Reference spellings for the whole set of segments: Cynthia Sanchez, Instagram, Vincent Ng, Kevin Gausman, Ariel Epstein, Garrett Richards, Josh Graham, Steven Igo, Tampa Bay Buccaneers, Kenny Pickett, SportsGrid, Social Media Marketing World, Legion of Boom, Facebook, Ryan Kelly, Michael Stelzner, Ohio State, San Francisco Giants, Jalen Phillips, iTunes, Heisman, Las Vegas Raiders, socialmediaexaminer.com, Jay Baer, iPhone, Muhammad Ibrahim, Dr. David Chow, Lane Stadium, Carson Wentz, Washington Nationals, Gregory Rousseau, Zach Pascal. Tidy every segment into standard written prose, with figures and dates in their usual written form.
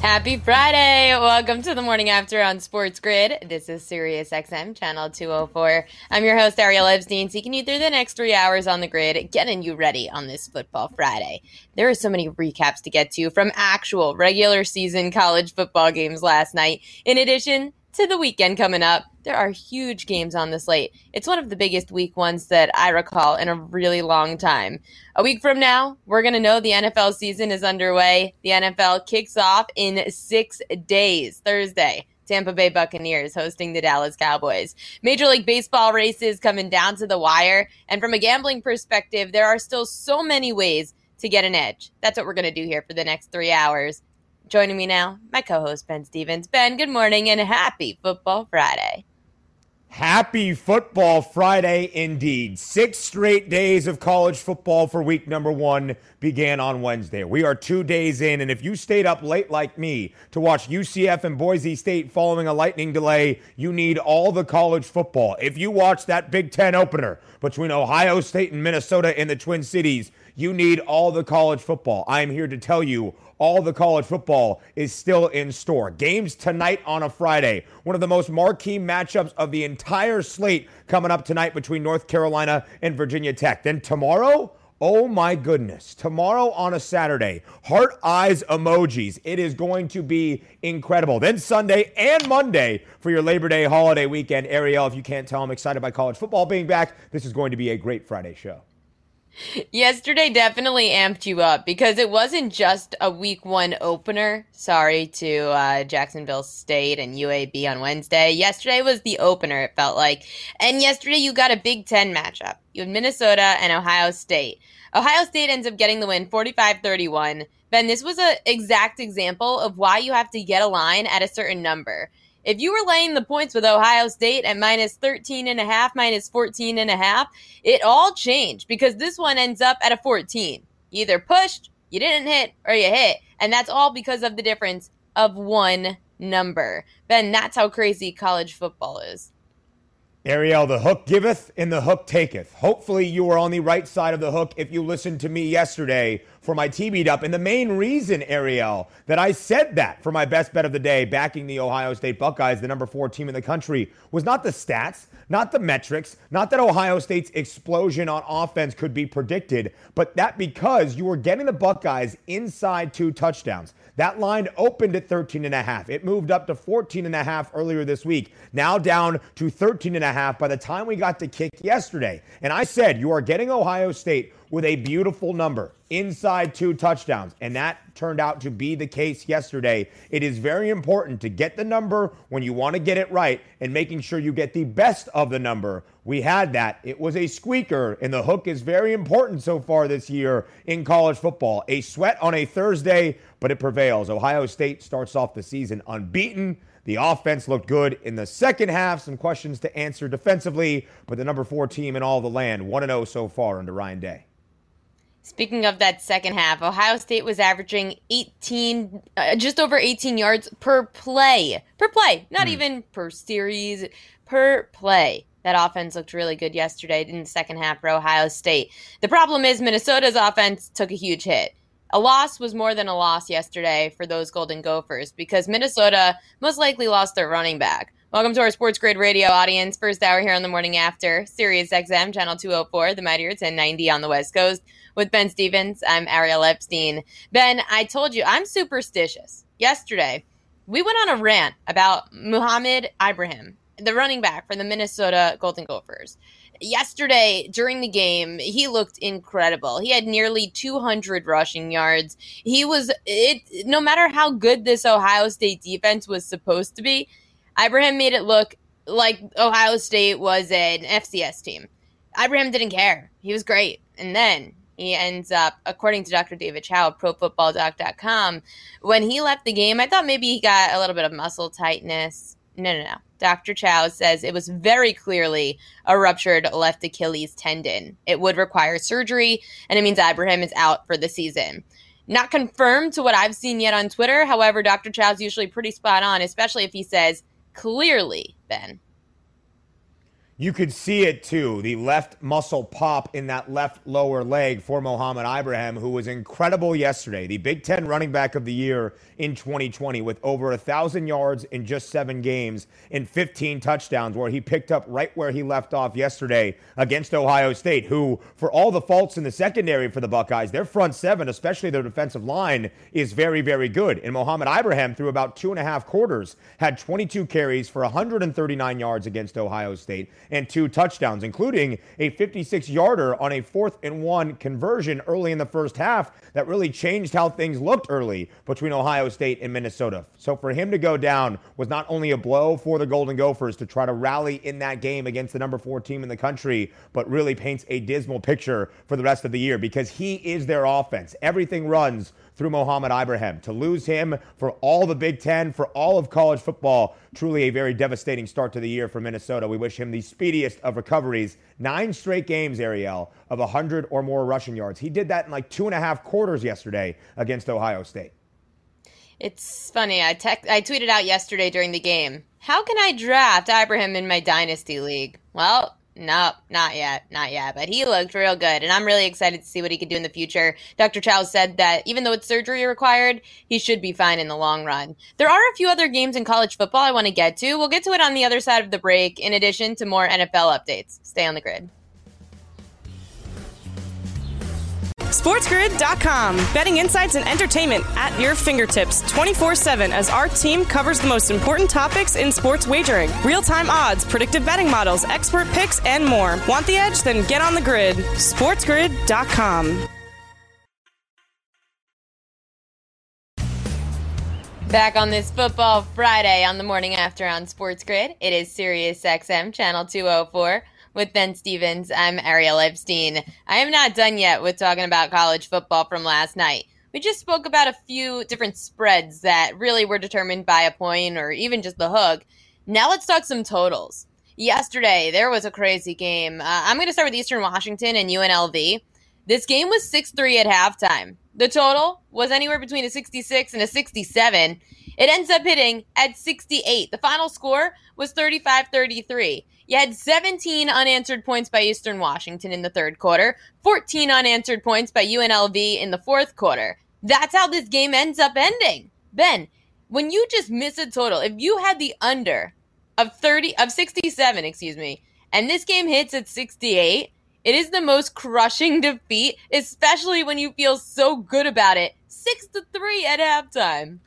Happy Friday. Welcome to the Morning After on Sports Grid. This is Sirius XM, Channel 204. I'm your host, Ariel Epstein, taking you through the next 3 hours on the grid, getting you ready on this Football Friday. There are so many recaps to get to from actual regular season college football games last night. In addition to the weekend coming up, there are huge games on the slate. It's one of the biggest week ones that I recall in a really long time. A week from now, we're going to know the NFL season is underway. The NFL kicks off in 6 days. Thursday, Tampa Bay Buccaneers hosting the Dallas Cowboys. Major League Baseball races coming down to the wire. And from a gambling perspective, there are still so many ways to get an edge. That's what we're going to do here for the next 3 hours. Joining me now, my co-host, Ben Stevens. Ben, good morning and happy Football Friday. Happy Football Friday indeed. 6 straight days of college football for week number 1 began on Wednesday. We are 2 days in, and if you stayed up late like me to watch UCF and Boise State following a lightning delay, you need all the college football. If you watch that Big Ten opener between Ohio State and Minnesota in the Twin Cities, you need all the college football. I am here to tell you all the college football is still in store. Games tonight on a Friday. One of the most marquee matchups of the entire slate coming up tonight between North Carolina and Virginia Tech. Then tomorrow, oh my goodness, tomorrow on a Saturday, heart, eyes, emojis. It is going to be incredible. Then Sunday and Monday for your Labor Day holiday weekend. Ariel, if you can't tell, I'm excited by college football being back. This is going to be a great Friday show. Yesterday definitely amped you up because it wasn't just a week one opener. Sorry to Jacksonville State and UAB on Wednesday. Yesterday was the opener, it felt like. And yesterday you got a Big Ten matchup. You had Minnesota and Ohio State. Ohio State ends up getting the win, 45-31. Ben, this was an exact example of why you have to get a line at a certain number. If you were laying the points with Ohio State at minus 13.5, minus 14.5, it all changed because this one ends up at a 14. You either pushed, you didn't hit, or you hit. And that's all because of the difference of one number. Ben, that's how crazy college football is. Ariel, the hook giveth and the hook taketh. Hopefully you were on the right side of the hook if you listened to me yesterday for my TB'd up. And the main reason, Ariel, that I said that for my best bet of the day, backing the Ohio State Buckeyes, the number 4 team in the country, was not the stats, not the metrics, not that Ohio State's explosion on offense could be predicted, but that because you were getting the Buckeyes inside 2 touchdowns. That line opened at 13.5. It moved up to 14.5 earlier this week, now down to 13.5 by the time we got to kick yesterday. And I said, you are getting Ohio State with a beautiful number, inside 2 touchdowns. And that turned out to be the case yesterday. It is very important to get the number when you want to get it right and making sure you get the best of the number. We had that. It was a squeaker, and the hook is very important so far this year in college football. A sweat on a Thursday, but it prevails. Ohio State starts off the season unbeaten. The offense looked good in the second half. Some questions to answer defensively, but the number 4 team in all the land, 1-0 so far under Ryan Day. Speaking of that second half, Ohio State was averaging just over 18 yards per play. Per play, not even per series, per play. That offense looked really good yesterday in the second half for Ohio State. The problem is Minnesota's offense took a huge hit. A loss was more than a loss yesterday for those Golden Gophers because Minnesota most likely lost their running back. Welcome to our Sports Grid Radio audience. First hour here on The Morning After. Sirius XM, Channel 204, the mightier 1090 on the West Coast. With Ben Stevens, I'm Ariel Epstein. Ben, I told you, I'm superstitious. Yesterday, we went on a rant about Muhammad Ibrahim, the running back for the Minnesota Golden Gophers. Yesterday, during the game, he looked incredible. He had nearly 200 rushing yards. No matter how good this Ohio State defense was supposed to be, Ibrahim made it look like Ohio State was an FCS team. Ibrahim didn't care. He was great. And then he ends up, according to Dr. David Chow of ProFootballDoc.com, when he left the game, I thought maybe he got a little bit of muscle tightness. No. Dr. Chow says it was very clearly a ruptured left Achilles tendon. It would require surgery, and it means Ibrahim is out for the season. Not confirmed to what I've seen yet on Twitter. However, Dr. Chow's usually pretty spot on, especially if he says clearly, Ben. You could see it, too, the left muscle pop in that left lower leg for Muhammad Ibrahim, who was incredible yesterday, the Big Ten running back of the year in 2020 with over 1,000 yards in just 7 games and 15 touchdowns, where he picked up right where he left off yesterday against Ohio State, who, for all the faults in the secondary for the Buckeyes, their front seven, especially their defensive line, is very, very good. And Muhammad Ibrahim, through about 2.5 quarters, had 22 carries for 139 yards against Ohio State and 2 touchdowns, including a 56-yarder on a 4th-and-1 conversion early in the first half that really changed how things looked early between Ohio State and Minnesota. So for him to go down was not only a blow for the Golden Gophers to try to rally in that game against the number 4 team in the country, but really paints a dismal picture for the rest of the year because he is their offense. Everything runs through Muhammad Ibrahim. To lose him for all the Big Ten, for all of college football, truly a very devastating start to the year for Minnesota. We wish him the speediest of recoveries. 9 straight games, Ariel, of 100 or more rushing yards. He did that in like 2.5 quarters yesterday against Ohio State. It's funny. I tweeted out yesterday during the game, how can I draft Ibrahim in my dynasty league? Well, nope, not yet, but he looked real good, and I'm really excited to see what he could do in the future. Dr. Chow said that even though it's surgery required, he should be fine in the long run. There are a few other games in college football I want to get to. We'll get to it on the other side of the break, in addition to more NFL updates. Stay on the grid. SportsGrid.com. Betting insights and entertainment at your fingertips 24/7 as our team covers the most important topics in sports wagering. Real-time odds, predictive betting models, expert picks, and more. Want the edge? Then get on the grid. SportsGrid.com. Back on this Football Friday on the morning after on SportsGrid. It is Sirius XM, Channel 204. With Ben Stevens, I'm Ariel Epstein. I am not done yet with talking about college football from last night. We just spoke about a few different spreads that really were determined by a point or even just the hook. Now let's talk some totals. Yesterday, there was a crazy game. I'm going to start with Eastern Washington and UNLV. This game was 6-3 at halftime. The total was anywhere between a 66 and a 67. It ends up hitting at 68. The final score was 35-33. You had 17 unanswered points by Eastern Washington in the third quarter, 14 unanswered points by UNLV in the fourth quarter. That's how this game ends up ending. Ben, when you just miss a total, if you had the under of 67, and this game hits at 68, it is the most crushing defeat, especially when you feel so good about it. 6-3 at halftime.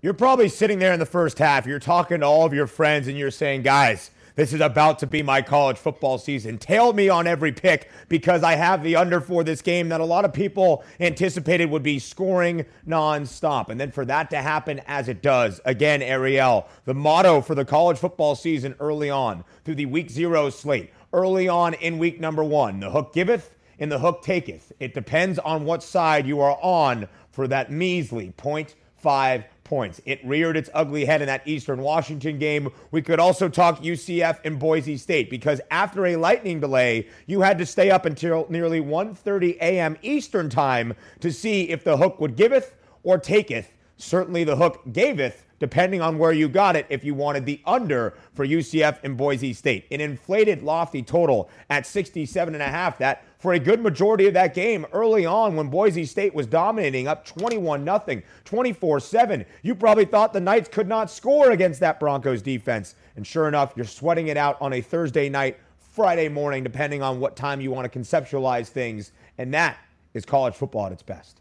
You're probably sitting there in the first half. You're talking to all of your friends and you're saying, guys, this is about to be my college football season. Tail me on every pick because I have the under for this game that a lot of people anticipated would be scoring nonstop. And then for that to happen as it does, again, Ariel, the motto for the college football season early on through the week 0 slate, early on in week 1, the hook giveth and the hook taketh. It depends on what side you are on for that measly 0.5 points. It reared its ugly head in that Eastern Washington game. We could also talk UCF and Boise State because after a lightning delay, you had to stay up until nearly 1:30 a.m. Eastern time to see if the hook would giveth or taketh. Certainly the hook gaveth, depending on where you got it, if you wanted the under for UCF and Boise State. An inflated lofty total at 67.5. That for a good majority of that game early on when Boise State was dominating up 21-0, 24-7. You probably thought the Knights could not score against that Broncos defense. And sure enough, you're sweating it out on a Thursday night, Friday morning, depending on what time you want to conceptualize things. And that is college football at its best.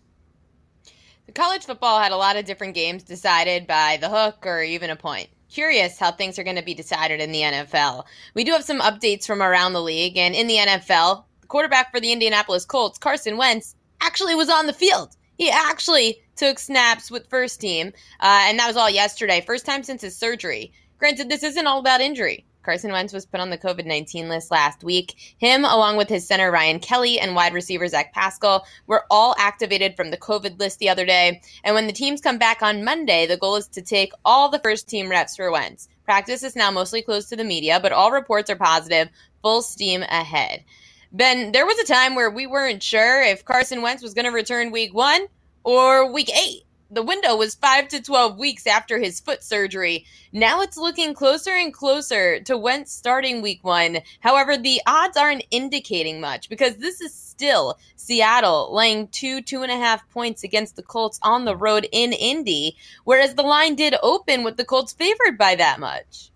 The college football had a lot of different games decided by the hook or even a point. Curious how things are going to be decided in the NFL. We do have some updates from around the league, and in the NFL, quarterback for the Indianapolis Colts, Carson Wentz, actually was on the field. He actually took snaps with first team, and that was all yesterday. First time since his surgery. Granted, this isn't all about injury. Carson Wentz was put on the COVID-19 list last week. Him, along with his center Ryan Kelly and wide receiver Zach Pascal, were all activated from the COVID list the other day. And when the teams come back on Monday, the goal is to take all the first team reps for Wentz. Practice is now mostly closed to the media, but all reports are positive. Full steam ahead. Ben, there was a time where we weren't sure if Carson Wentz was going to return week 1 or week 8. The window was 5 to 12 weeks after his foot surgery. Now it's looking closer and closer to Wentz starting week 1. However, the odds aren't indicating much because this is still Seattle laying 2.5 points against the Colts on the road in Indy, whereas the line did open with the Colts favored by that much.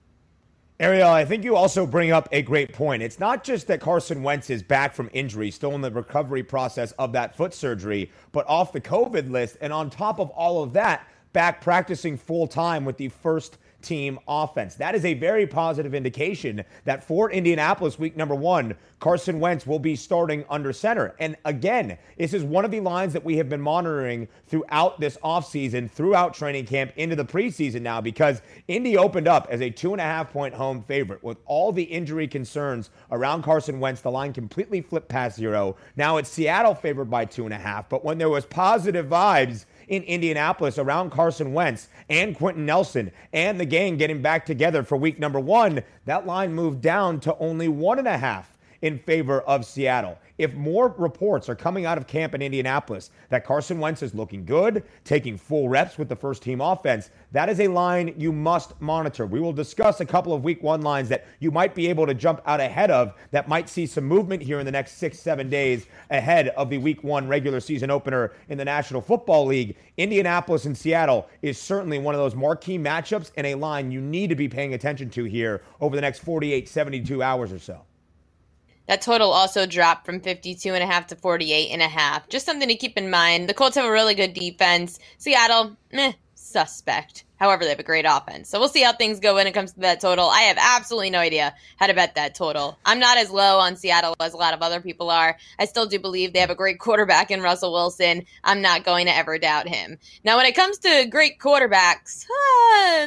Ariel, I think you also bring up a great point. It's not just that Carson Wentz is back from injury, still in the recovery process of that foot surgery, but off the COVID list. And on top of all of that, back practicing full time with the first team offense. That is a very positive indication that for Indianapolis week number 1, Carson Wentz will be starting under center. And again, this is one of the lines that we have been monitoring throughout this offseason, throughout training camp, into the preseason now, because Indy opened up as a 2.5 point home favorite. With all the injury concerns around Carson Wentz, the line completely flipped past 0. Now it's Seattle favored by 2.5, but when there was positive vibes in Indianapolis around Carson Wentz and Quentin Nelson and the gang getting back together for week number 1, that line moved down to only 1.5 in favor of Seattle. If more reports are coming out of camp in Indianapolis that Carson Wentz is looking good, taking full reps with the first team offense, that is a line you must monitor. We will discuss a couple of week 1 lines that you might be able to jump out ahead of that might see some movement here in the next 6-7 days ahead of the week 1 regular season opener in the National Football League. Indianapolis and Seattle is certainly one of those marquee matchups and a line you need to be paying attention to here over the next 48, 72 hours or so. That total also dropped from 52.5 to 48.5. Just something to keep in mind. The Colts have a really good defense. Seattle, suspect. However, they have a great offense. So we'll see how things go when it comes to that total. I have absolutely no idea how to bet that total. I'm not as low on Seattle as a lot of other people are. I still do believe they have a great quarterback in Russell Wilson. I'm not going to ever doubt him. Now, when it comes to great quarterbacks,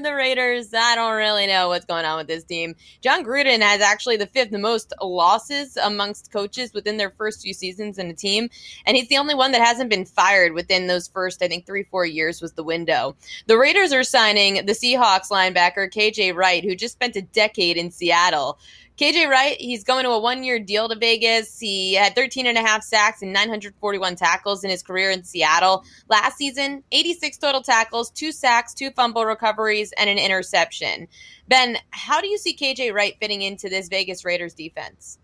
the Raiders, I don't really know what's going on with this team. John Gruden has actually the 5th most losses amongst coaches within their first few seasons in a team, and he's the only one that hasn't been fired within those first, I think, 3-4 years was the window. The Raiders are signing the Seahawks linebacker K.J. Wright, who just spent a decade in Seattle. K.J. Wright, he's going to a 1-year deal to Vegas. He had 13.5 sacks and 941 tackles in his career in Seattle. Last season, 86 total tackles, 2 sacks, 2 fumble recoveries, and an interception. Ben, how do you see K.J. Wright fitting into this Vegas Raiders defense?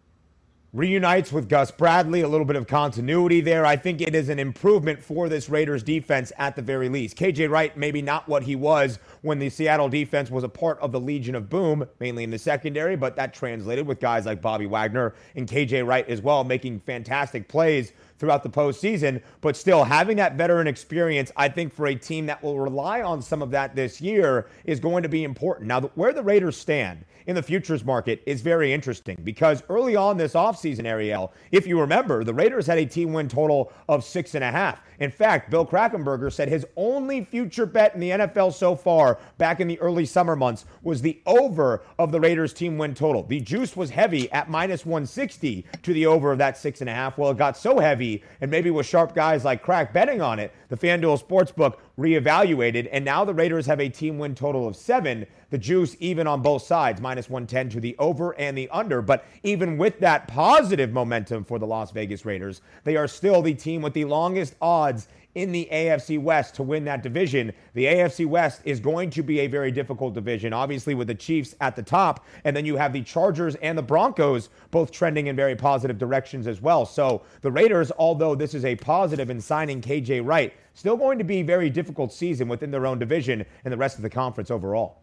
Reunites with Gus Bradley, a little bit of continuity there. I think it is an improvement for this Raiders defense at the very least. K.J. Wright, maybe not what he was when the Seattle defense was a part of the Legion of Boom, mainly in the secondary, but that translated with guys like Bobby Wagner and K.J. Wright as well, making fantastic plays throughout the postseason, but still having that veteran experience, I think for a team that will rely on some of that this year is going to be important. Now, where the Raiders stand in the futures market is very interesting because early on this offseason, Ariel, if you remember, the Raiders had a team win total of 6.5. In fact, Bill Krakenberger said his only future bet in the NFL so far back in the early summer months was the over of the Raiders team win total. The juice was heavy at -160 to the over of that 6.5. Well, it got so heavy, and maybe with sharp guys like Crack betting on it, the FanDuel Sportsbook reevaluated, and now the Raiders have a team win total of 7. The juice even on both sides, -110 to the over and the under. But even with that positive momentum for the Las Vegas Raiders, they are still the team with the longest odds in the AFC West to win that division. The AFC West is going to be a very difficult division, obviously with the Chiefs at the top, and then you have the Chargers and the Broncos both trending in very positive directions as well. So the Raiders, although this is a positive in signing K.J. Wright, still going to be a very difficult season within their own division and the rest of the conference overall.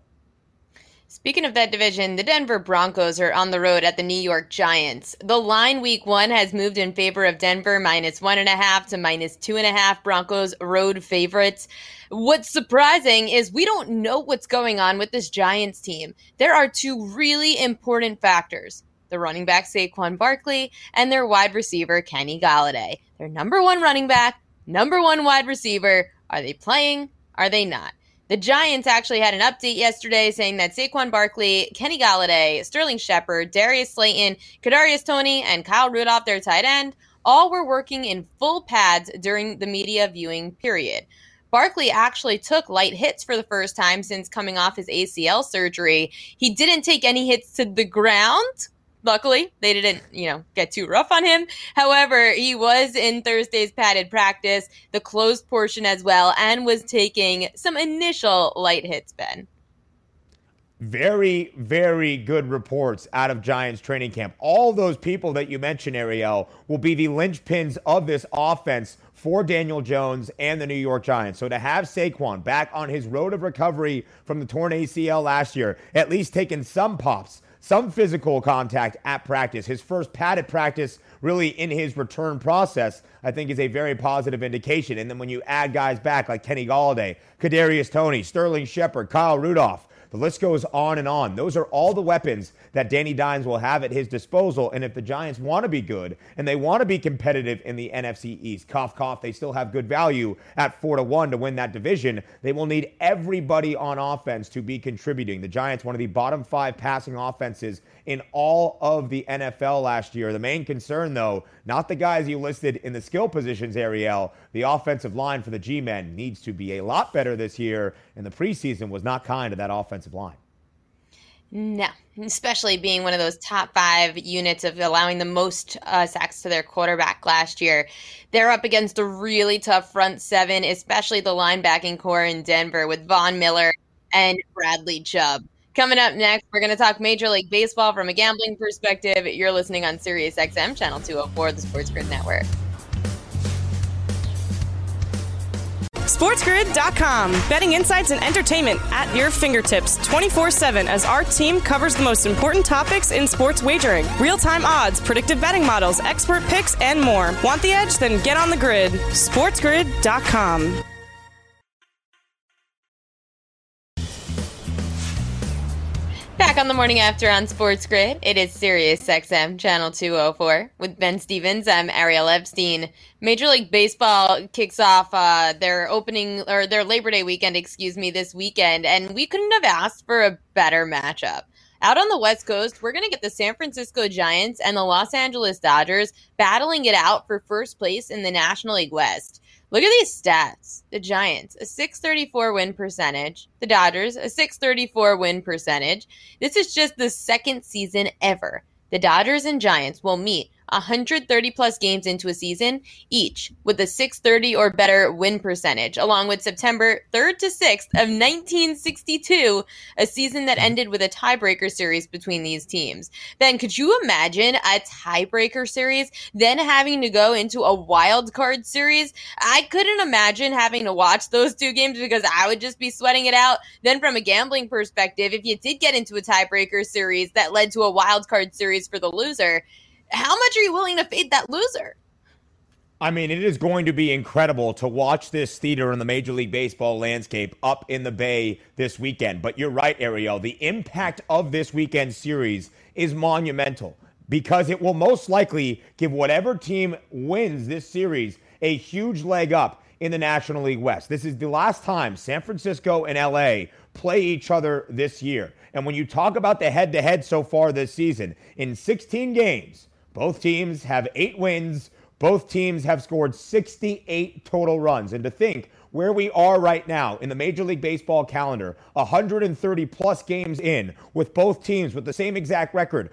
Speaking of that division, the Denver Broncos are on the road at the New York Giants. The line week 1 has moved in favor of Denver, -1.5 to -2.5. Broncos road favorites. What's surprising is we don't know what's going on with this Giants team. There are 2 really important factors: the running back Saquon Barkley and their wide receiver Kenny Golladay. Their #1 running back, #1 wide receiver. Are they playing? Are they not? The Giants actually had an update yesterday saying that Saquon Barkley, Kenny Golladay, Sterling Shepard, Darius Slayton, Kadarius Toney, and Kyle Rudolph, their tight end, all were working in full pads during the media viewing period. Barkley actually took light hits for the first time since coming off his ACL surgery. He didn't take any hits to the ground. Luckily, they didn't, get too rough on him. However, he was in Thursday's padded practice, the closed portion as well, and was taking some initial light hits, Ben. Very, very good reports out of Giants training camp. All those people that you mentioned, Ariel, will be the linchpins of this offense for Daniel Jones and the New York Giants. So to have Saquon back on his road of recovery from the torn ACL last year, at least taking some pops, some physical contact at practice, his first padded practice really in his return process, I think is a very positive indication. And then when you add guys back like Kenny Golladay, Kadarius Toney, Sterling Shepard, Kyle Rudolph, the list goes on and on. Those are all the weapons that Danny Dimes will have at his disposal. And if the Giants want to be good and they want to be competitive in the NFC East, cough, cough, they still have good value at 4-1 to win that division. They will need everybody on offense to be contributing. The Giants, one of the bottom 5 passing offenses in all of the NFL last year. The main concern, though, not the guys you listed in the skill positions, Ariel. The offensive line for the G-men needs to be a lot better this year, and the preseason was not kind to that offensive line. No, especially being one of those top 5 units of allowing the most sacks to their quarterback last year. They're up against a really tough front 7, especially the linebacking core in Denver with Von Miller and Bradley Chubb. Coming up next, we're going to talk Major League Baseball from a gambling perspective. You're listening on Sirius XM, Channel 204, the SportsGrid Network. SportsGrid.com. Betting insights and entertainment at your fingertips 24/7 as our team covers the most important topics in sports wagering. Real-time odds, predictive betting models, expert picks, and more. Want the edge? Then get on the grid. SportsGrid.com. Back on the morning after on Sports Grid, it is Sirius XM, Channel 204. With Ben Stevens, I'm Ariel Epstein. Major League Baseball kicks off their Labor Day weekend, this weekend, and we couldn't have asked for a better matchup. Out on the West Coast, we're going to get the San Francisco Giants and the Los Angeles Dodgers battling it out for first place in the National League West. Look at these stats. The Giants, a 634 win percentage. The Dodgers, a 634 win percentage. This is just the second season ever the Dodgers and Giants will meet 130-plus games into a season, each with a 630 or better win percentage, along with September 3rd to 6th of 1962, a season that ended with a tiebreaker series between these teams. Ben, could you imagine a tiebreaker series, then having to go into a wild card series? I couldn't imagine having to watch those two games because I would just be sweating it out. Then from a gambling perspective, if you did get into a tiebreaker series that led to a wild card series for the loser, how much are you willing to fade that loser? I mean, it is going to be incredible to watch this theater in the Major League Baseball landscape up in the Bay this weekend. But you're right, Ariel. The impact of this weekend series is monumental because it will most likely give whatever team wins this series a huge leg up in the National League West. This is the last time San Francisco and L.A. play each other this year. And when you talk about the head-to-head so far this season, in 16 games, both teams have 8 wins. Both teams have scored 68 total runs. And to think where we are right now in the Major League Baseball calendar, 130-plus games in, with both teams with the same exact record,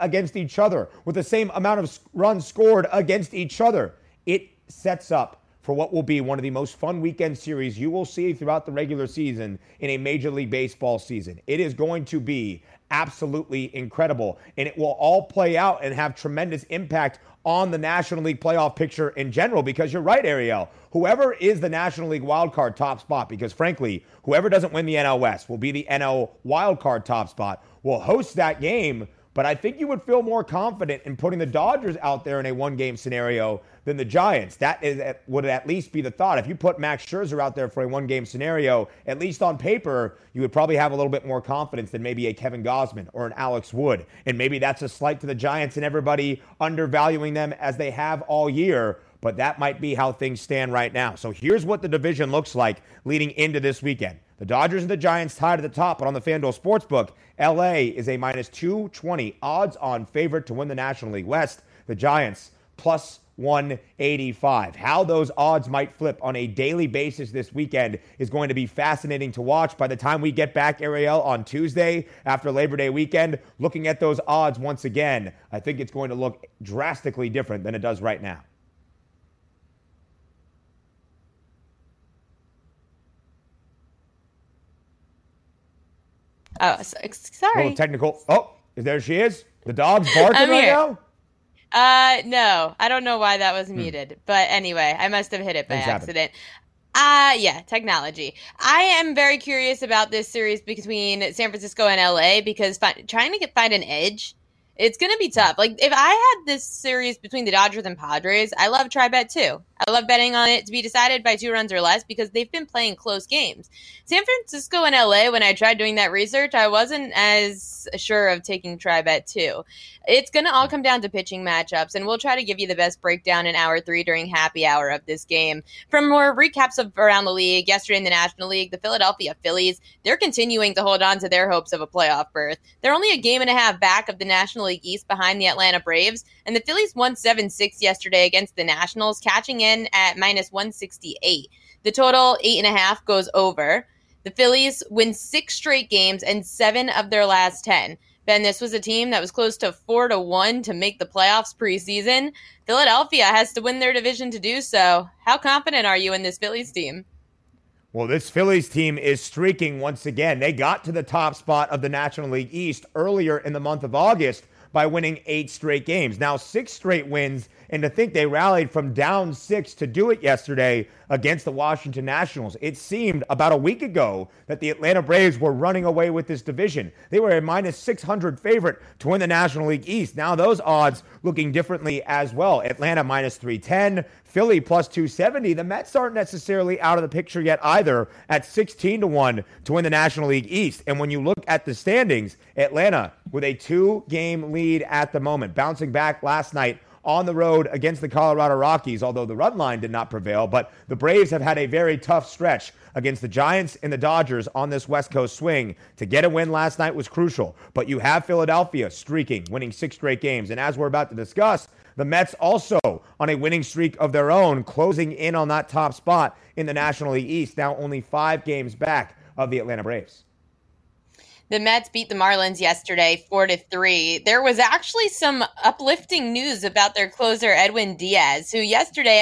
against each other, with the same amount of runs scored against each other, it sets up for what will be one of the most fun weekend series you will see throughout the regular season in a Major League Baseball season. It is going to be absolutely incredible, and it will all play out and have tremendous impact on the National League playoff picture in general, because you're right, Ariel. Whoever is the National League wildcard top spot, because frankly, whoever doesn't win the NL West will be the NL wildcard top spot, will host that game. But I think you would feel more confident in putting the Dodgers out there in a one-game scenario than the Giants. That would at least be the thought. If you put Max Scherzer out there for a one-game scenario, at least on paper, you would probably have a little bit more confidence than maybe a Kevin Gausman or an Alex Wood. And maybe that's a slight to the Giants and everybody undervaluing them as they have all year. But that might be how things stand right now. So here's what the division looks like leading into this weekend. The Dodgers and the Giants tied at the top, but on the FanDuel Sportsbook, LA is a minus 220 odds on favorite to win the National League West. The Giants plus 185. How those odds might flip on a daily basis this weekend is going to be fascinating to watch. By the time we get back, Ariel, on Tuesday after Labor Day weekend, looking at those odds once again, I think it's going to look drastically different than it does right now. Oh, sorry. A little technical. Oh, there she is. The dog's barking right now? No, I don't know why that was muted. But anyway, I must have hit it by accident. Yeah, technology. I am very curious about this series between San Francisco and LA because trying to find an edge, it's going to be tough. Like, if I had this series between the Dodgers and Padres, I love TriBet too. I love betting on it to be decided by 2 runs or less because they've been playing close games. San Francisco and LA, when I tried doing that research, I wasn't as sure of taking TriBet too. It's going to all come down to pitching matchups, and we'll try to give you the best breakdown in Hour 3 during happy hour of this game. From more recaps of around the league, yesterday in the National League, the Philadelphia Phillies, they're continuing to hold on to their hopes of a playoff berth. They're only a game and a half back of the National League East behind the Atlanta Braves, and the Phillies won 7-6 yesterday against the Nationals, catching in at -168. The total 8.5 goes over. The Phillies win 6 straight games and 7 of their last 10. Ben, this was a team that was close to 4-1 to make the playoffs preseason. Philadelphia has to win their division to do so. How confident are you in this Phillies team? Well, this Phillies team is streaking once again. They got to the top spot of the National League East earlier in the month of August by winning 8 straight games. Now 6 straight wins, and to think they rallied from down 6 to do it yesterday against the Washington Nationals. It seemed about a week ago that the Atlanta Braves were running away with this division. They were a -600 favorite to win the National League East. Now those odds looking differently as well. Atlanta -310, Philly +270. The Mets aren't necessarily out of the picture yet either at 16-1 to win the National League East. And when you look at the standings, Atlanta with a 2-game lead at the moment, bouncing back last night on the road against the Colorado Rockies, although the run line did not prevail. But the Braves have had a very tough stretch against the Giants and the Dodgers on this West Coast swing. To get a win last night was crucial. But you have Philadelphia streaking, winning 6 straight games. And as we're about to discuss, the Mets also on a winning streak of their own, closing in on that top spot in the National League East, now only 5 games back of the Atlanta Braves. The Mets beat the Marlins yesterday 4-3. There was actually some uplifting news about their closer, Edwin Diaz, who yesterday,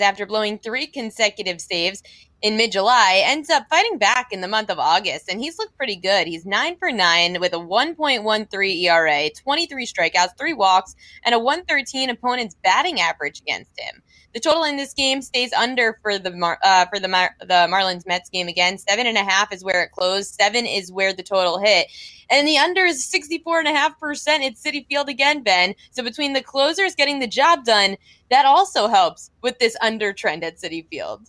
after blowing 3 consecutive saves in mid-July, ends up fighting back in the month of August, and he's looked pretty good. He's 9-for-9 with a 1.13 ERA, 23 strikeouts, 3 walks, and a 113 opponent's batting average against him. The total in this game stays under for the Marlins-Mets game again. 7.5 is where it closed. 7 is where the total hit. And the under is 64.5% at Citi Field again, Ben. So between the closers getting the job done, that also helps with this under trend at Citi Field.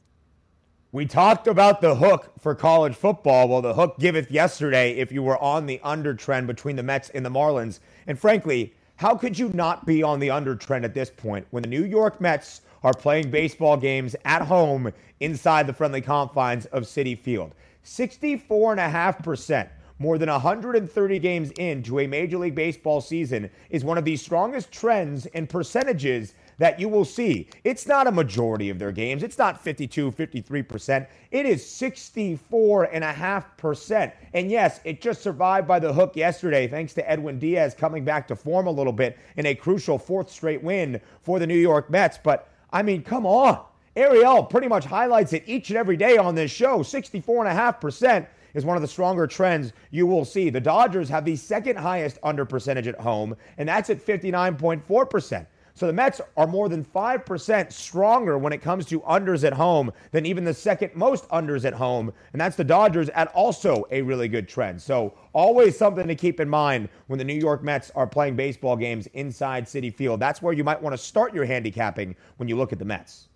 We talked about the hook for college football. Well, the hook giveth yesterday if you were on the under trend between the Mets and the Marlins. And frankly, how could you not be on the under trend at this point when the New York Mets are playing baseball games at home inside the friendly confines of Citi Field? 64.5%, more than 130 games into a Major League Baseball season, is one of the strongest trends and percentages that you will see. It's not a majority of their games. It's not 52, 53%. It is 64.5%. And yes, it just survived by the hook yesterday, thanks to Edwin Diaz coming back to form a little bit in a crucial 4th straight win for the New York Mets. But I mean, come on. Ariel pretty much highlights it each and every day on this show. 64.5% is one of the stronger trends you will see. The Dodgers have the 2nd highest under percentage at home, and that's at 59.4%. So the Mets are more than 5% stronger when it comes to unders at home than even the 2nd most unders at home, and that's the Dodgers at also a really good trend. So always something to keep in mind when the New York Mets are playing baseball games inside Citi Field. That's where you might want to start your handicapping when you look at the Mets.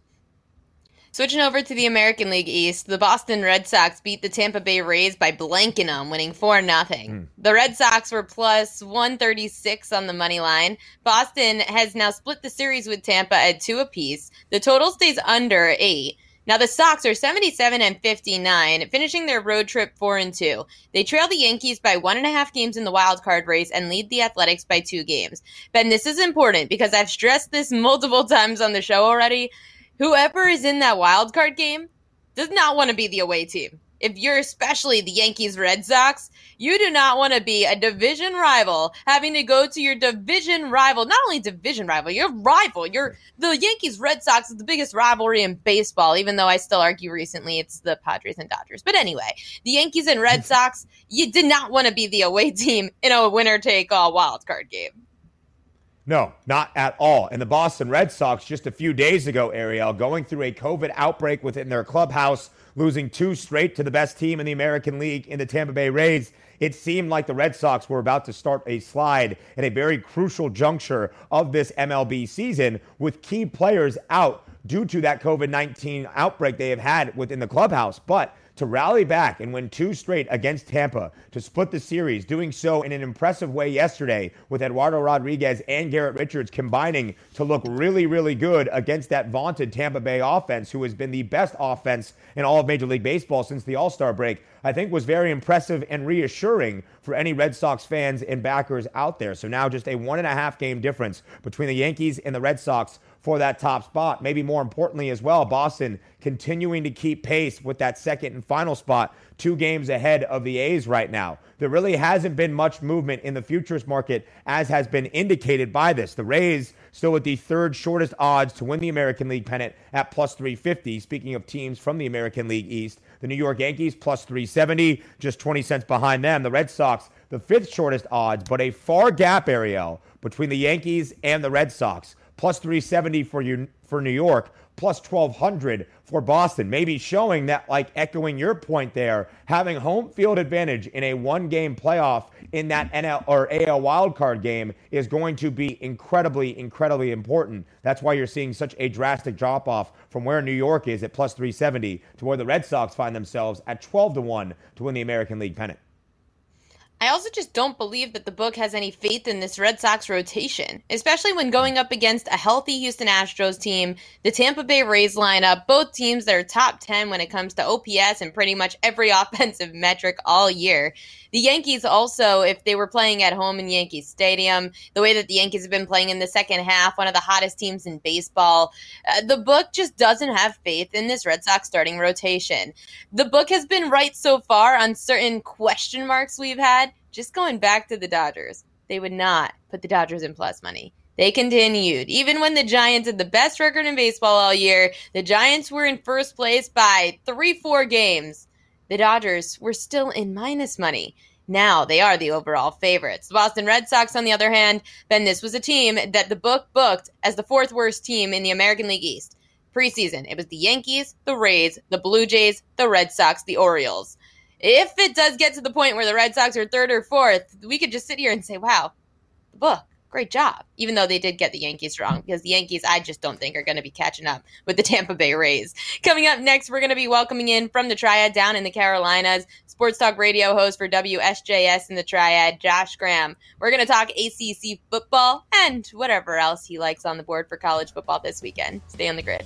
Switching over to the American League East, the Boston Red Sox beat the Tampa Bay Rays by blanking them, winning 4-0. The Red Sox were +136 on the money line. Boston has now split the series with Tampa at 2 apiece. The total stays under 8. Now, the Sox are 77-59, finishing their road trip 4-2. They trail the Yankees by 1.5 games in the wild card race and lead the Athletics by 2 games. Ben, this is important because I've stressed this multiple times on the show already. Whoever is in that wild card game does not want to be the away team. If you're especially the Yankees, Red Sox, you do not want to be a division rival having to go to your division rival. Not only division rival, your rival. The Yankees, Red Sox is the biggest rivalry in baseball, even though I still argue recently it's the Padres and Dodgers. But anyway, the Yankees and Red Sox, you did not want to be the away team in a winner-take-all wildcard game. No, not at all. And the Boston Red Sox just a few days ago, Ariel, going through a COVID outbreak within their clubhouse, losing 2 straight to the best team in the American League in the Tampa Bay Rays. It seemed like the Red Sox were about to start a slide at a very crucial juncture of this MLB season with key players out due to that COVID-19 outbreak they have had within the clubhouse. But to rally back and win 2 straight against Tampa, to split the series, doing so in an impressive way yesterday with Eduardo Rodriguez and Garrett Richards combining to look really, really good against that vaunted Tampa Bay offense, who has been the best offense in all of Major League Baseball since the All-Star break, I think was very impressive and reassuring for any Red Sox fans and backers out there. So now just a 1.5 game difference between the Yankees and the Red Sox for that top spot. Maybe more importantly as well, Boston continuing to keep pace with that second and final spot, 2 games ahead of the A's right now. There really hasn't been much movement in the futures market, as has been indicated by this. The Rays still at the 3rd shortest odds to win the American League pennant at +350. Speaking of teams from the American League East, the New York Yankees +370, just 20 cents behind them. The Red Sox, the 5th shortest odds, but a far gap, Ariel, between the Yankees and the Red Sox. +370 for New York, +1,200 for Boston, maybe showing that, like echoing your point there, having home field advantage in a 1-game playoff in that NL or AL wildcard game is going to be incredibly, incredibly important. That's why you're seeing such a drastic drop-off from where New York is at +370 to where the Red Sox find themselves at 12-1 to win the American League pennant. I also just don't believe that the book has any faith in this Red Sox rotation, especially when going up against a healthy Houston Astros team, the Tampa Bay Rays lineup, both teams that are top 10 when it comes to OPS and pretty much every offensive metric all year. The Yankees also, if they were playing at home in Yankee Stadium, the way that the Yankees have been playing in the second half, one of the hottest teams in baseball, the book just doesn't have faith in this Red Sox starting rotation. The book has been right so far on certain question marks we've had. Just going back to the Dodgers, they would not put the Dodgers in plus money. They continued. Even when the Giants had the best record in baseball all year, the Giants were in first place by 3-4 games. The Dodgers were still in minus money. Now they are the overall favorites. The Boston Red Sox, on the other hand, Ben, this was a team that the book booked as the 4th worst team in the American League East. Preseason, it was the Yankees, the Rays, the Blue Jays, the Red Sox, the Orioles. If it does get to the point where the Red Sox are 3rd or 4th, we could just sit here and say, wow, the book, great job. Even though they did get the Yankees wrong, because the Yankees, I just don't think, are going to be catching up with the Tampa Bay Rays. Coming up next, we're going to be welcoming in from the Triad down in the Carolinas, Sports Talk radio host for WSJS in the Triad, Josh Graham. We're going to talk ACC football and whatever else he likes on the board for college football this weekend. Stay on the grid.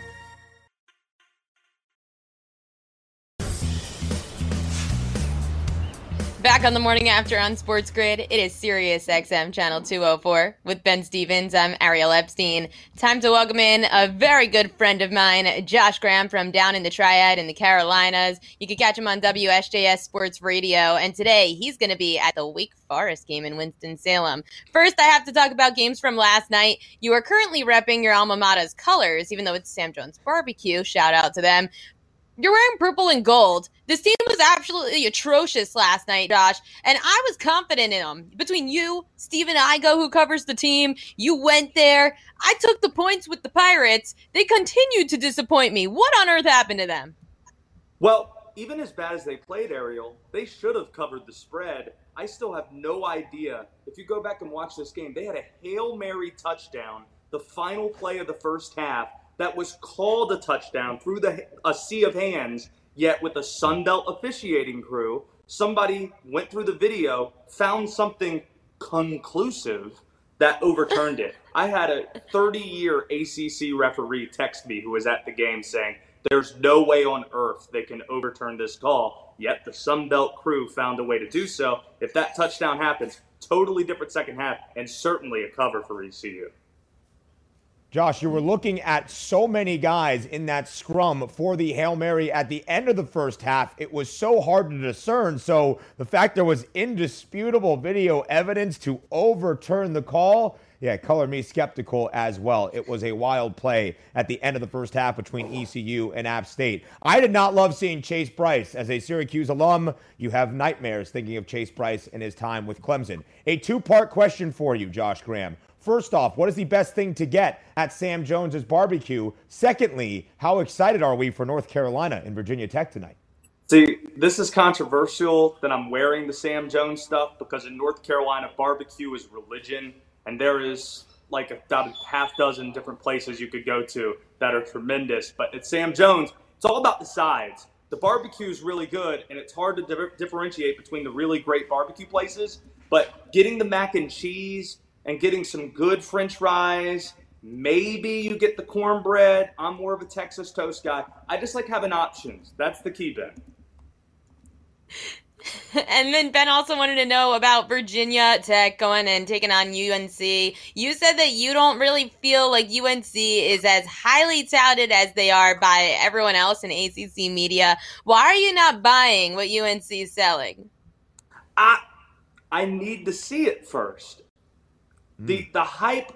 Back on the morning after on Sports Grid, it is Sirius XM Channel 204 with Ben Stevens. I'm Ariel Epstein. Time to welcome in a very good friend of mine, Josh Graham from down in the Triad in the Carolinas. You can catch him on WSJS Sports Radio, and today he's going to be at the Wake Forest game in Winston-Salem. First, I have to talk about games from last night. You are currently repping your alma mater's colors, even though it's Sam Jones Barbecue. Shout out to them. You're wearing purple and gold. This team was absolutely atrocious last night, Josh, and I was confident in them. Between you, Steven Igo, who covers the team, you went there. I took the points with the Pirates. They continued to disappoint me. What on earth happened to them? Well, even as bad as they played, Ariel, they should have covered the spread. I still have no idea. If you go back and watch this game, they had a Hail Mary touchdown, the final play of the first half, that was called a touchdown through a sea of hands, yet with a Sunbelt officiating crew, somebody went through the video, found something conclusive that overturned it. I had a 30-year ACC referee text me who was at the game saying, there's no way on earth they can overturn this call, yet the Sunbelt crew found a way to do so. If that touchdown happens, totally different second half and certainly a cover for ECU. Josh, you were looking at so many guys in that scrum for the Hail Mary at the end of the first half. It was so hard to discern. So the fact there was indisputable video evidence to overturn the call, yeah, color me skeptical as well. It was a wild play at the end of the first half between ECU and App State. I did not love seeing Chase Bryce. As a Syracuse alum, you have nightmares thinking of Chase Bryce and his time with Clemson. A two-part question for you, Josh Graham. First off, what is the best thing to get at Sam Jones's barbecue? Secondly, how excited are we for North Carolina and Virginia Tech tonight? See, this is controversial that I'm wearing the Sam Jones stuff because in North Carolina, barbecue is religion, and there is like about a half dozen different places you could go to that are tremendous. But at Sam Jones, it's all about the sides. The barbecue is really good, and it's hard to differentiate between the really great barbecue places. But getting the mac and cheese and getting some good French fries, maybe you get the cornbread. I'm more of a Texas toast guy. I just like having options. That's the key, Ben. And then Ben also wanted to know about Virginia Tech going and taking on UNC. You said that you don't really feel like UNC is as highly touted as they are by everyone else in ACC media. Why are you not buying what UNC is selling? I need to see it first. The hype,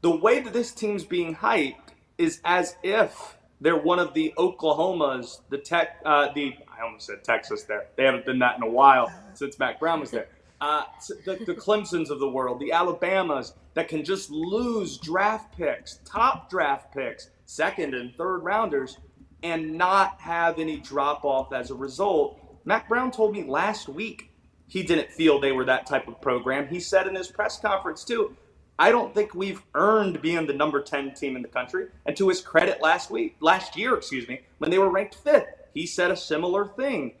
the way that this team's being hyped is as if they're one of the Oklahomas, I almost said Texas there. They haven't been that in a while since Mac Brown was there. The Clemsons of the world, the Alabamas that can just lose draft picks, top draft picks, second and third rounders, and not have any drop-off as a result. Mac Brown told me last week he didn't feel they were that type of program. He said in his press conference, too, I don't think we've earned being the number 10 team in the country. And to his credit last year, when they were ranked fifth, he said a similar thing.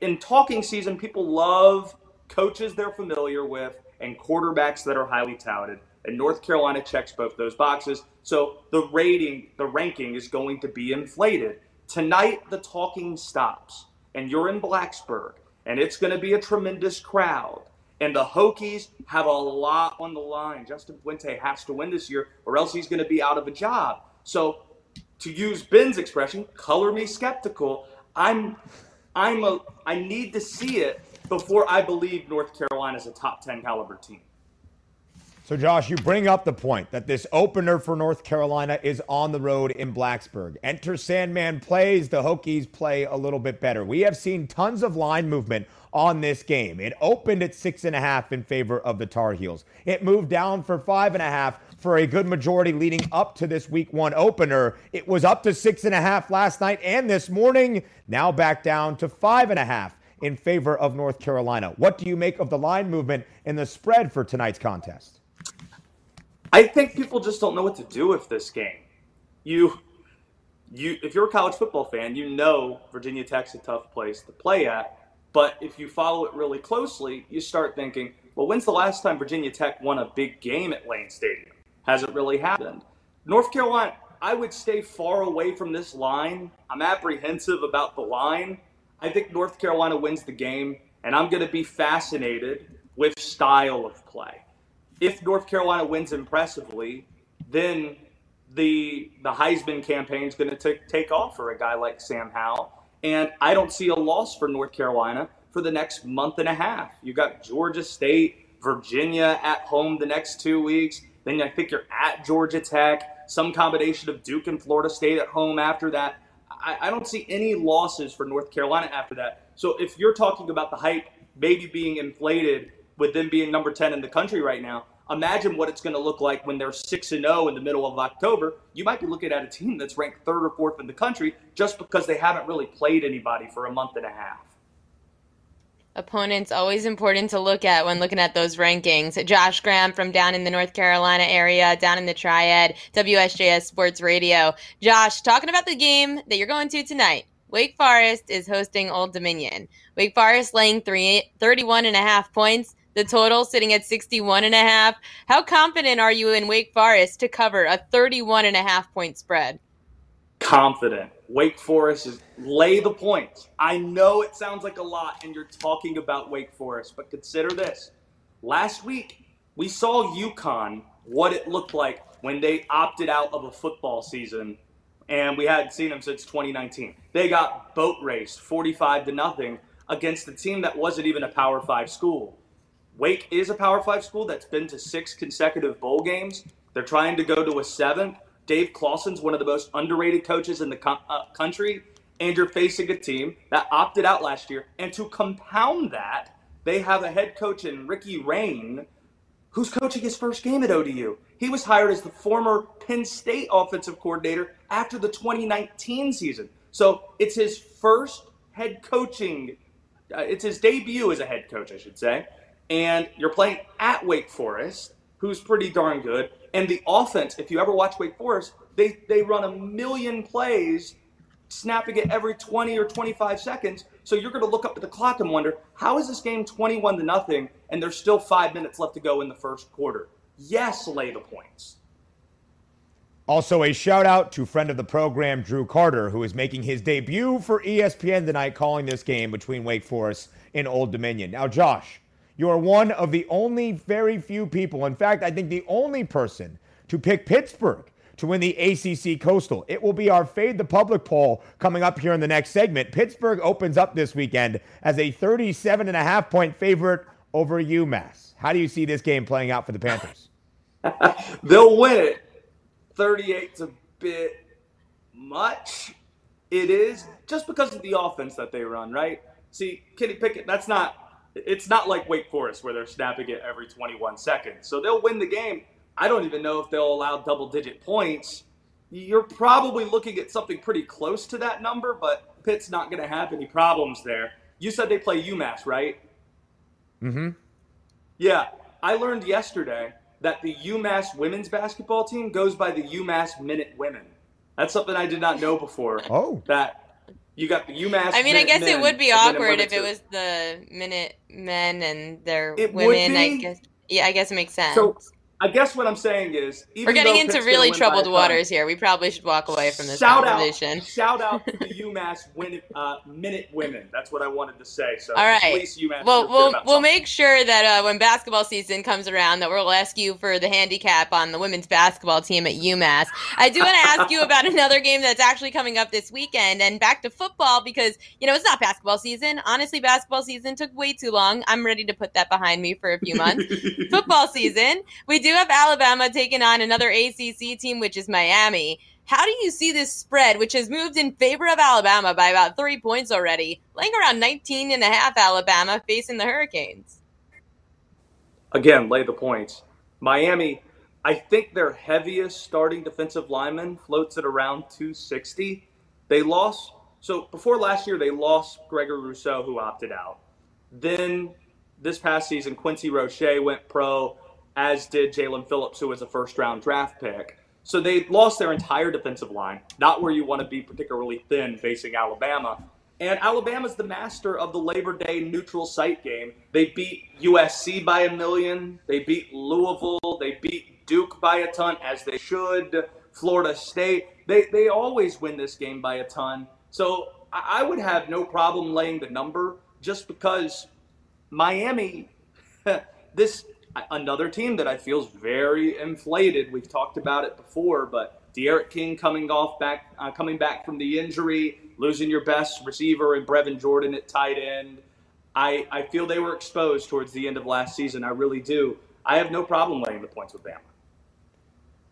In talking season, people love coaches they're familiar with and quarterbacks that are highly touted. And North Carolina checks both those boxes. So the ranking is going to be inflated. Tonight, the talking stops, and you're in Blacksburg, and it's going to be a tremendous crowd. And the Hokies have a lot on the line. Justin Fuente has to win this year or else he's going to be out of a job. So to use Ben's expression, color me skeptical, I need to see it before I believe North Carolina's a top 10 caliber team. So, Josh, you bring up the point that this opener for North Carolina is on the road in Blacksburg. Enter Sandman plays, the Hokies play a little bit better. We have seen tons of line movement on this game. It opened at 6.5 in favor of the Tar Heels. It moved down for 5.5 for a good majority leading up to this week one opener. It was up to 6.5 last night and this morning, now back down to 5.5 in favor of North Carolina. What do you make of the line movement and the spread for tonight's contest? I think people just don't know what to do with this game. If you're a college football fan, you know Virginia Tech's a tough place to play at. But if you follow it really closely, you start thinking, well, when's the last time Virginia Tech won a big game at Lane Stadium? Has it really happened? North Carolina, I would stay far away from this line. I'm apprehensive about the line. I think North Carolina wins the game, and I'm going to be fascinated with style of play. If North Carolina wins impressively, then the Heisman campaign is going to take off for a guy like Sam Howell. And I don't see a loss for North Carolina for the next month and a half. You got Georgia State, Virginia at home the next 2 weeks. Then I think you're at Georgia Tech, some combination of Duke and Florida State at home after that. I don't see any losses for North Carolina after that. So if you're talking about the hype maybe being inflated with them being number 10 in the country right now, imagine what it's going to look like when they're 6-0 in the middle of October. You might be looking at a team that's ranked 3rd or 4th in the country just because they haven't really played anybody for a month and a half. Opponents always important to look at when looking at those rankings. Josh Graham from down in the North Carolina area, down in the Triad, WSJS Sports Radio. Josh, talking about the game that you're going to tonight. Wake Forest is hosting Old Dominion. Wake Forest laying 31.5 points. The total sitting at 61.5. How confident are you in Wake Forest to cover a 31.5 point spread? Confident. Wake Forest is lay the points. I know it sounds like a lot, and you're talking about Wake Forest, but consider this. Last week, we saw UConn, what it looked like when they opted out of a football season, and we hadn't seen them since 2019. They got boat raced 45-0 against a team that wasn't even a Power 5 school. Wake is a Power 5 school that's been to 6 consecutive bowl games. They're trying to go to a 7th. Dave Clawson's one of the most underrated coaches in the country, and you're facing a team that opted out last year. And to compound that, they have a head coach in Ricky Rain, who's coaching his first game at ODU. He was hired as the former Penn State offensive coordinator after the 2019 season. So it's his first head coaching. It's his debut as a head coach, I should say. And you're playing at Wake Forest, who's pretty darn good. And the offense, if you ever watch Wake Forest, they run 1,000,000 plays, snapping it every 20 or 25 seconds. So you're going to look up at the clock and wonder, how is this game 21-0, and there's still 5 minutes left to go in the first quarter? Yes, lay the points. Also, a shout-out to friend of the program, Drew Carter, who is making his debut for ESPN tonight, calling this game between Wake Forest and Old Dominion. Now, Josh, you are one of the only very few people, in fact, I think the only person, to pick Pittsburgh to win the ACC Coastal. It will be our Fade the Public poll coming up here in the next segment. Pittsburgh opens up this weekend as a 37.5-point favorite over UMass. How do you see this game playing out for the Panthers? They'll win it. 38's a bit much. It is just because of the offense that they run, right? See, Kenny Pickett, that's not... It's not like Wake Forest where they're snapping it every 21 seconds. So they'll win the game. I don't even know if they'll allow double-digit points. You're probably looking at something pretty close to that number, but Pitt's not going to have any problems there. You said they play UMass, right? Mm-hmm. Yeah. I learned yesterday that the UMass women's basketball team goes by the UMass Minute Women. That's something I did not know before. Oh. That... You got the UMass. I mean, I guess it would be awkward if it was the Minute Men and their women. I guess. Yeah, I guess it makes sense. So I guess what I'm saying is, we're getting into really troubled waters here. We probably should walk away from this conversation. Shout out to the UMass Minute Women. That's what I wanted to say. So all right. Please, UMass. Well, we'll make sure that when basketball season comes around, that we'll ask you for the handicap on the women's basketball team at UMass. I do want to ask you about another game that's actually coming up this weekend, and back to football because it's not basketball season. Honestly, basketball season took way too long. I'm ready to put that behind me for a few months. Football season, we do have Alabama taking on another ACC team, which is Miami. How do you see this spread, which has moved in favor of Alabama by about 3 points already, laying around 19.5? Alabama facing the Hurricanes. Again, lay the points. Miami, I think their heaviest starting defensive lineman floats at around 260. They lost. So before last year, they lost Gregory Rousseau, who opted out. Then this past season, Quincy Roche went pro, as did Jalen Phillips, who was a first-round draft pick. So they lost their entire defensive line, not where you want to be particularly thin facing Alabama. And Alabama's the master of the Labor Day neutral site game. They beat USC by 1,000,000. They beat Louisville. They beat Duke by a ton, as they should. Florida State. They always win this game by a ton. So I would have no problem laying the number just because Miami, this... Another team that I feel is very inflated. We've talked about it before, but De'Aaron King coming back from the injury, losing your best receiver and Brevin Jordan at tight end. I feel they were exposed towards the end of last season. I really do. I have no problem laying the points with Bama.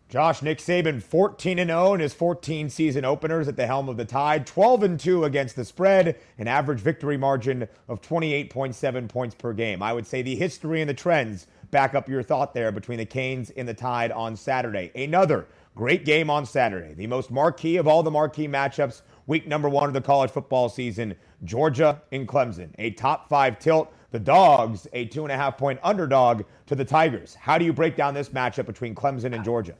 Josh, Nick Saban 14-0 in his 14 season openers at the helm of the Tide, 12-2 against the spread, an average victory margin of 28.7 points per game. I would say the history and the trends back up your thought there between the Canes and the Tide on Saturday. Another great game on Saturday, the most marquee of all the marquee matchups Week number one of the college football season, Georgia and Clemson. A top five tilt. The Dogs, a 2.5-point underdog to the Tigers. How do you break down this matchup between Clemson and Georgia?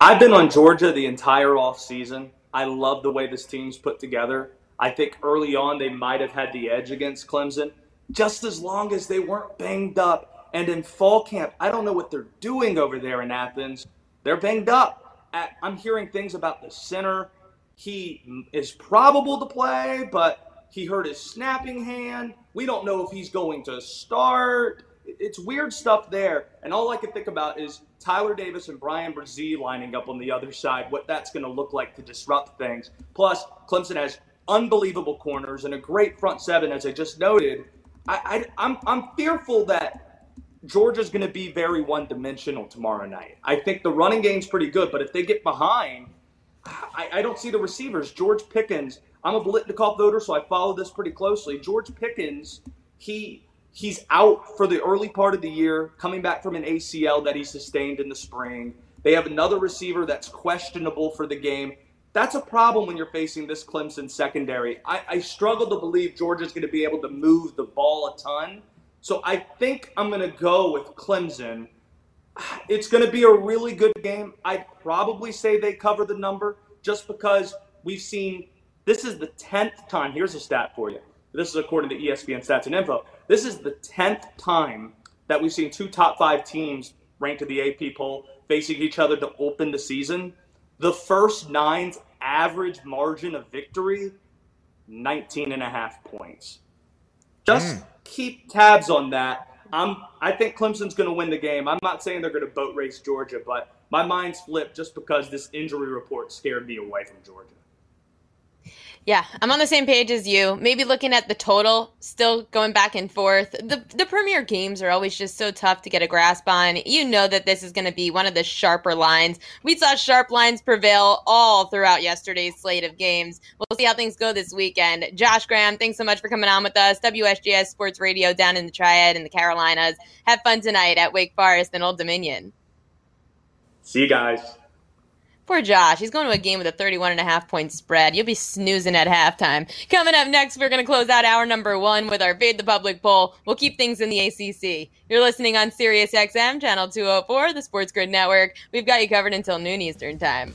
I've been on Georgia the entire offseason. I love the way this team's put together. I think early on they might have had the edge against Clemson, just as long as they weren't banged up. And in fall camp, I don't know what they're doing over there in Athens. They're banged up. I'm hearing things about the center. He is probable to play, but he hurt his snapping hand. We don't know if he's going to start. It's weird stuff there. And all I can think about is Tyler Davis and Brian Brzee lining up on the other side, what that's going to look like to disrupt things. Plus, Clemson has unbelievable corners and a great front seven, as I just noted. I'm fearful that Georgia's going to be very one-dimensional tomorrow night. I think the running game's pretty good, but if they get behind, I don't see the receivers. George Pickens, I'm a Biletnikoff voter, so I follow this pretty closely. George Pickens, he's out for the early part of the year, coming back from an ACL that he sustained in the spring. They have another receiver that's questionable for the game. That's a problem when you're facing this Clemson secondary. I struggle to believe Georgia's going to be able to move the ball a ton. So I think I'm going to go with Clemson. It's going to be a really good game. I'd probably say they cover the number just because we've seen – this is the 10th time – here's a stat for you. This is according to ESPN Stats and Info. This is the 10th time that we've seen two top five teams ranked in the AP poll facing each other to open the season. The first nine's average margin of victory, 19.5 points. Just keep tabs on that. I think Clemson's going to win the game. I'm not saying they're going to boat race Georgia, but my mind's flipped just because this injury report scared me away from Georgia. Yeah, I'm on the same page as you. Maybe looking at the total, still going back and forth. The premier games are always just so tough to get a grasp on. You know that this is going to be one of the sharper lines. We saw sharp lines prevail all throughout yesterday's slate of games. We'll see how things go this weekend. Josh Graham, thanks so much for coming on with us. WSGS Sports Radio down in the Triad in the Carolinas. Have fun tonight at Wake Forest and Old Dominion. See you guys. Poor Josh. He's going to a game with a 31.5-point spread. You'll be snoozing at halftime. Coming up next, we're going to close out hour number one with our Fade the Public poll. We'll keep things in the ACC. You're listening on Sirius XM, Channel 204, the Sports Grid Network. We've got you covered until noon Eastern time.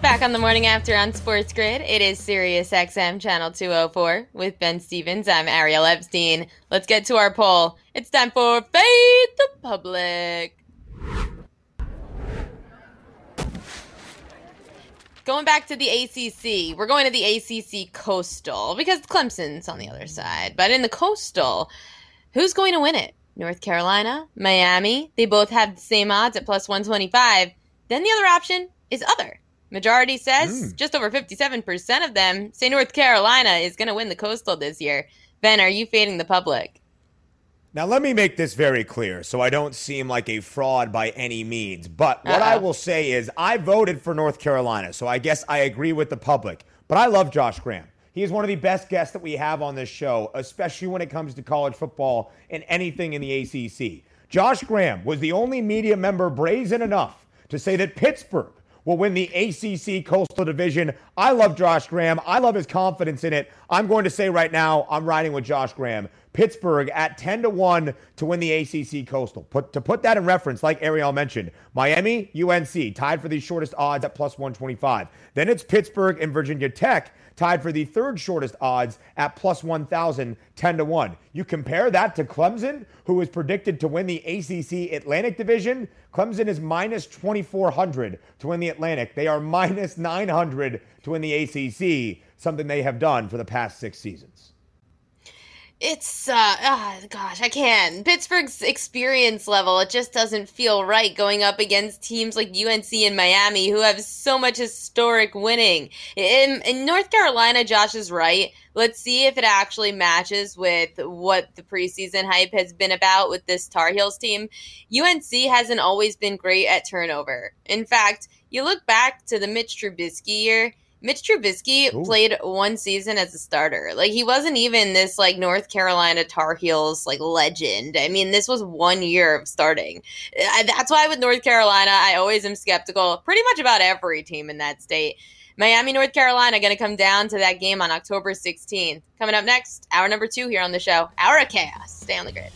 Back on the morning after on Sports Grid. It is Sirius XM Channel 204 with Ben Stevens. I'm Ariel Epstein. Let's get to our poll. It's time for Fade the Public. Going back to the ACC, we're going to the ACC Coastal because Clemson's on the other side. But in the Coastal, who's going to win it? North Carolina, Miami. They both have the same odds at plus 125. Then the other option is other. Majority says just over 57% of them say North Carolina is going to win the Coastal this year. Ben, are you fading the public? Now, let me make this very clear so I don't seem like a fraud by any means. But what I will say is I voted for North Carolina, so I guess I agree with the public. But I love Josh Graham. He is one of the best guests that we have on this show, especially when it comes to college football and anything in the ACC. Josh Graham was the only media member brazen enough to say that Pittsburgh will win the ACC Coastal Division. I love Josh Graham. I love his confidence in it. I'm going to say right now, I'm riding with Josh Graham. Pittsburgh at 10-1 to win the ACC Coastal. To put that in reference, like Ariel mentioned, Miami, UNC, tied for the shortest odds at plus 125. Then it's Pittsburgh and Virginia Tech, tied for the third shortest odds at plus 1,000, 10-1. You compare that to Clemson, who is predicted to win the ACC Atlantic Division. Clemson is minus 2,400 to win the Atlantic. They are minus 900 to win the ACC, something they have done for the past 6 seasons. It's, I can't. Pittsburgh's experience level, it just doesn't feel right going up against teams like UNC and Miami who have so much historic winning. In North Carolina, Josh is right. Let's see if it actually matches with what the preseason hype has been about with this Tar Heels team. UNC hasn't always been great at turnover. In fact, you look back to the Mitch Trubisky year, Mitch Trubisky played one season as a starter. Like, he wasn't even this, like, North Carolina Tar Heels, like, legend. I mean, this was 1 year of starting. That's why with North Carolina, I always am skeptical pretty much about every team in that state. Miami, North Carolina, going to come down to that game on October 16th. Coming up next, hour number 2 here on the show, Hour of Chaos. Stay on the grid.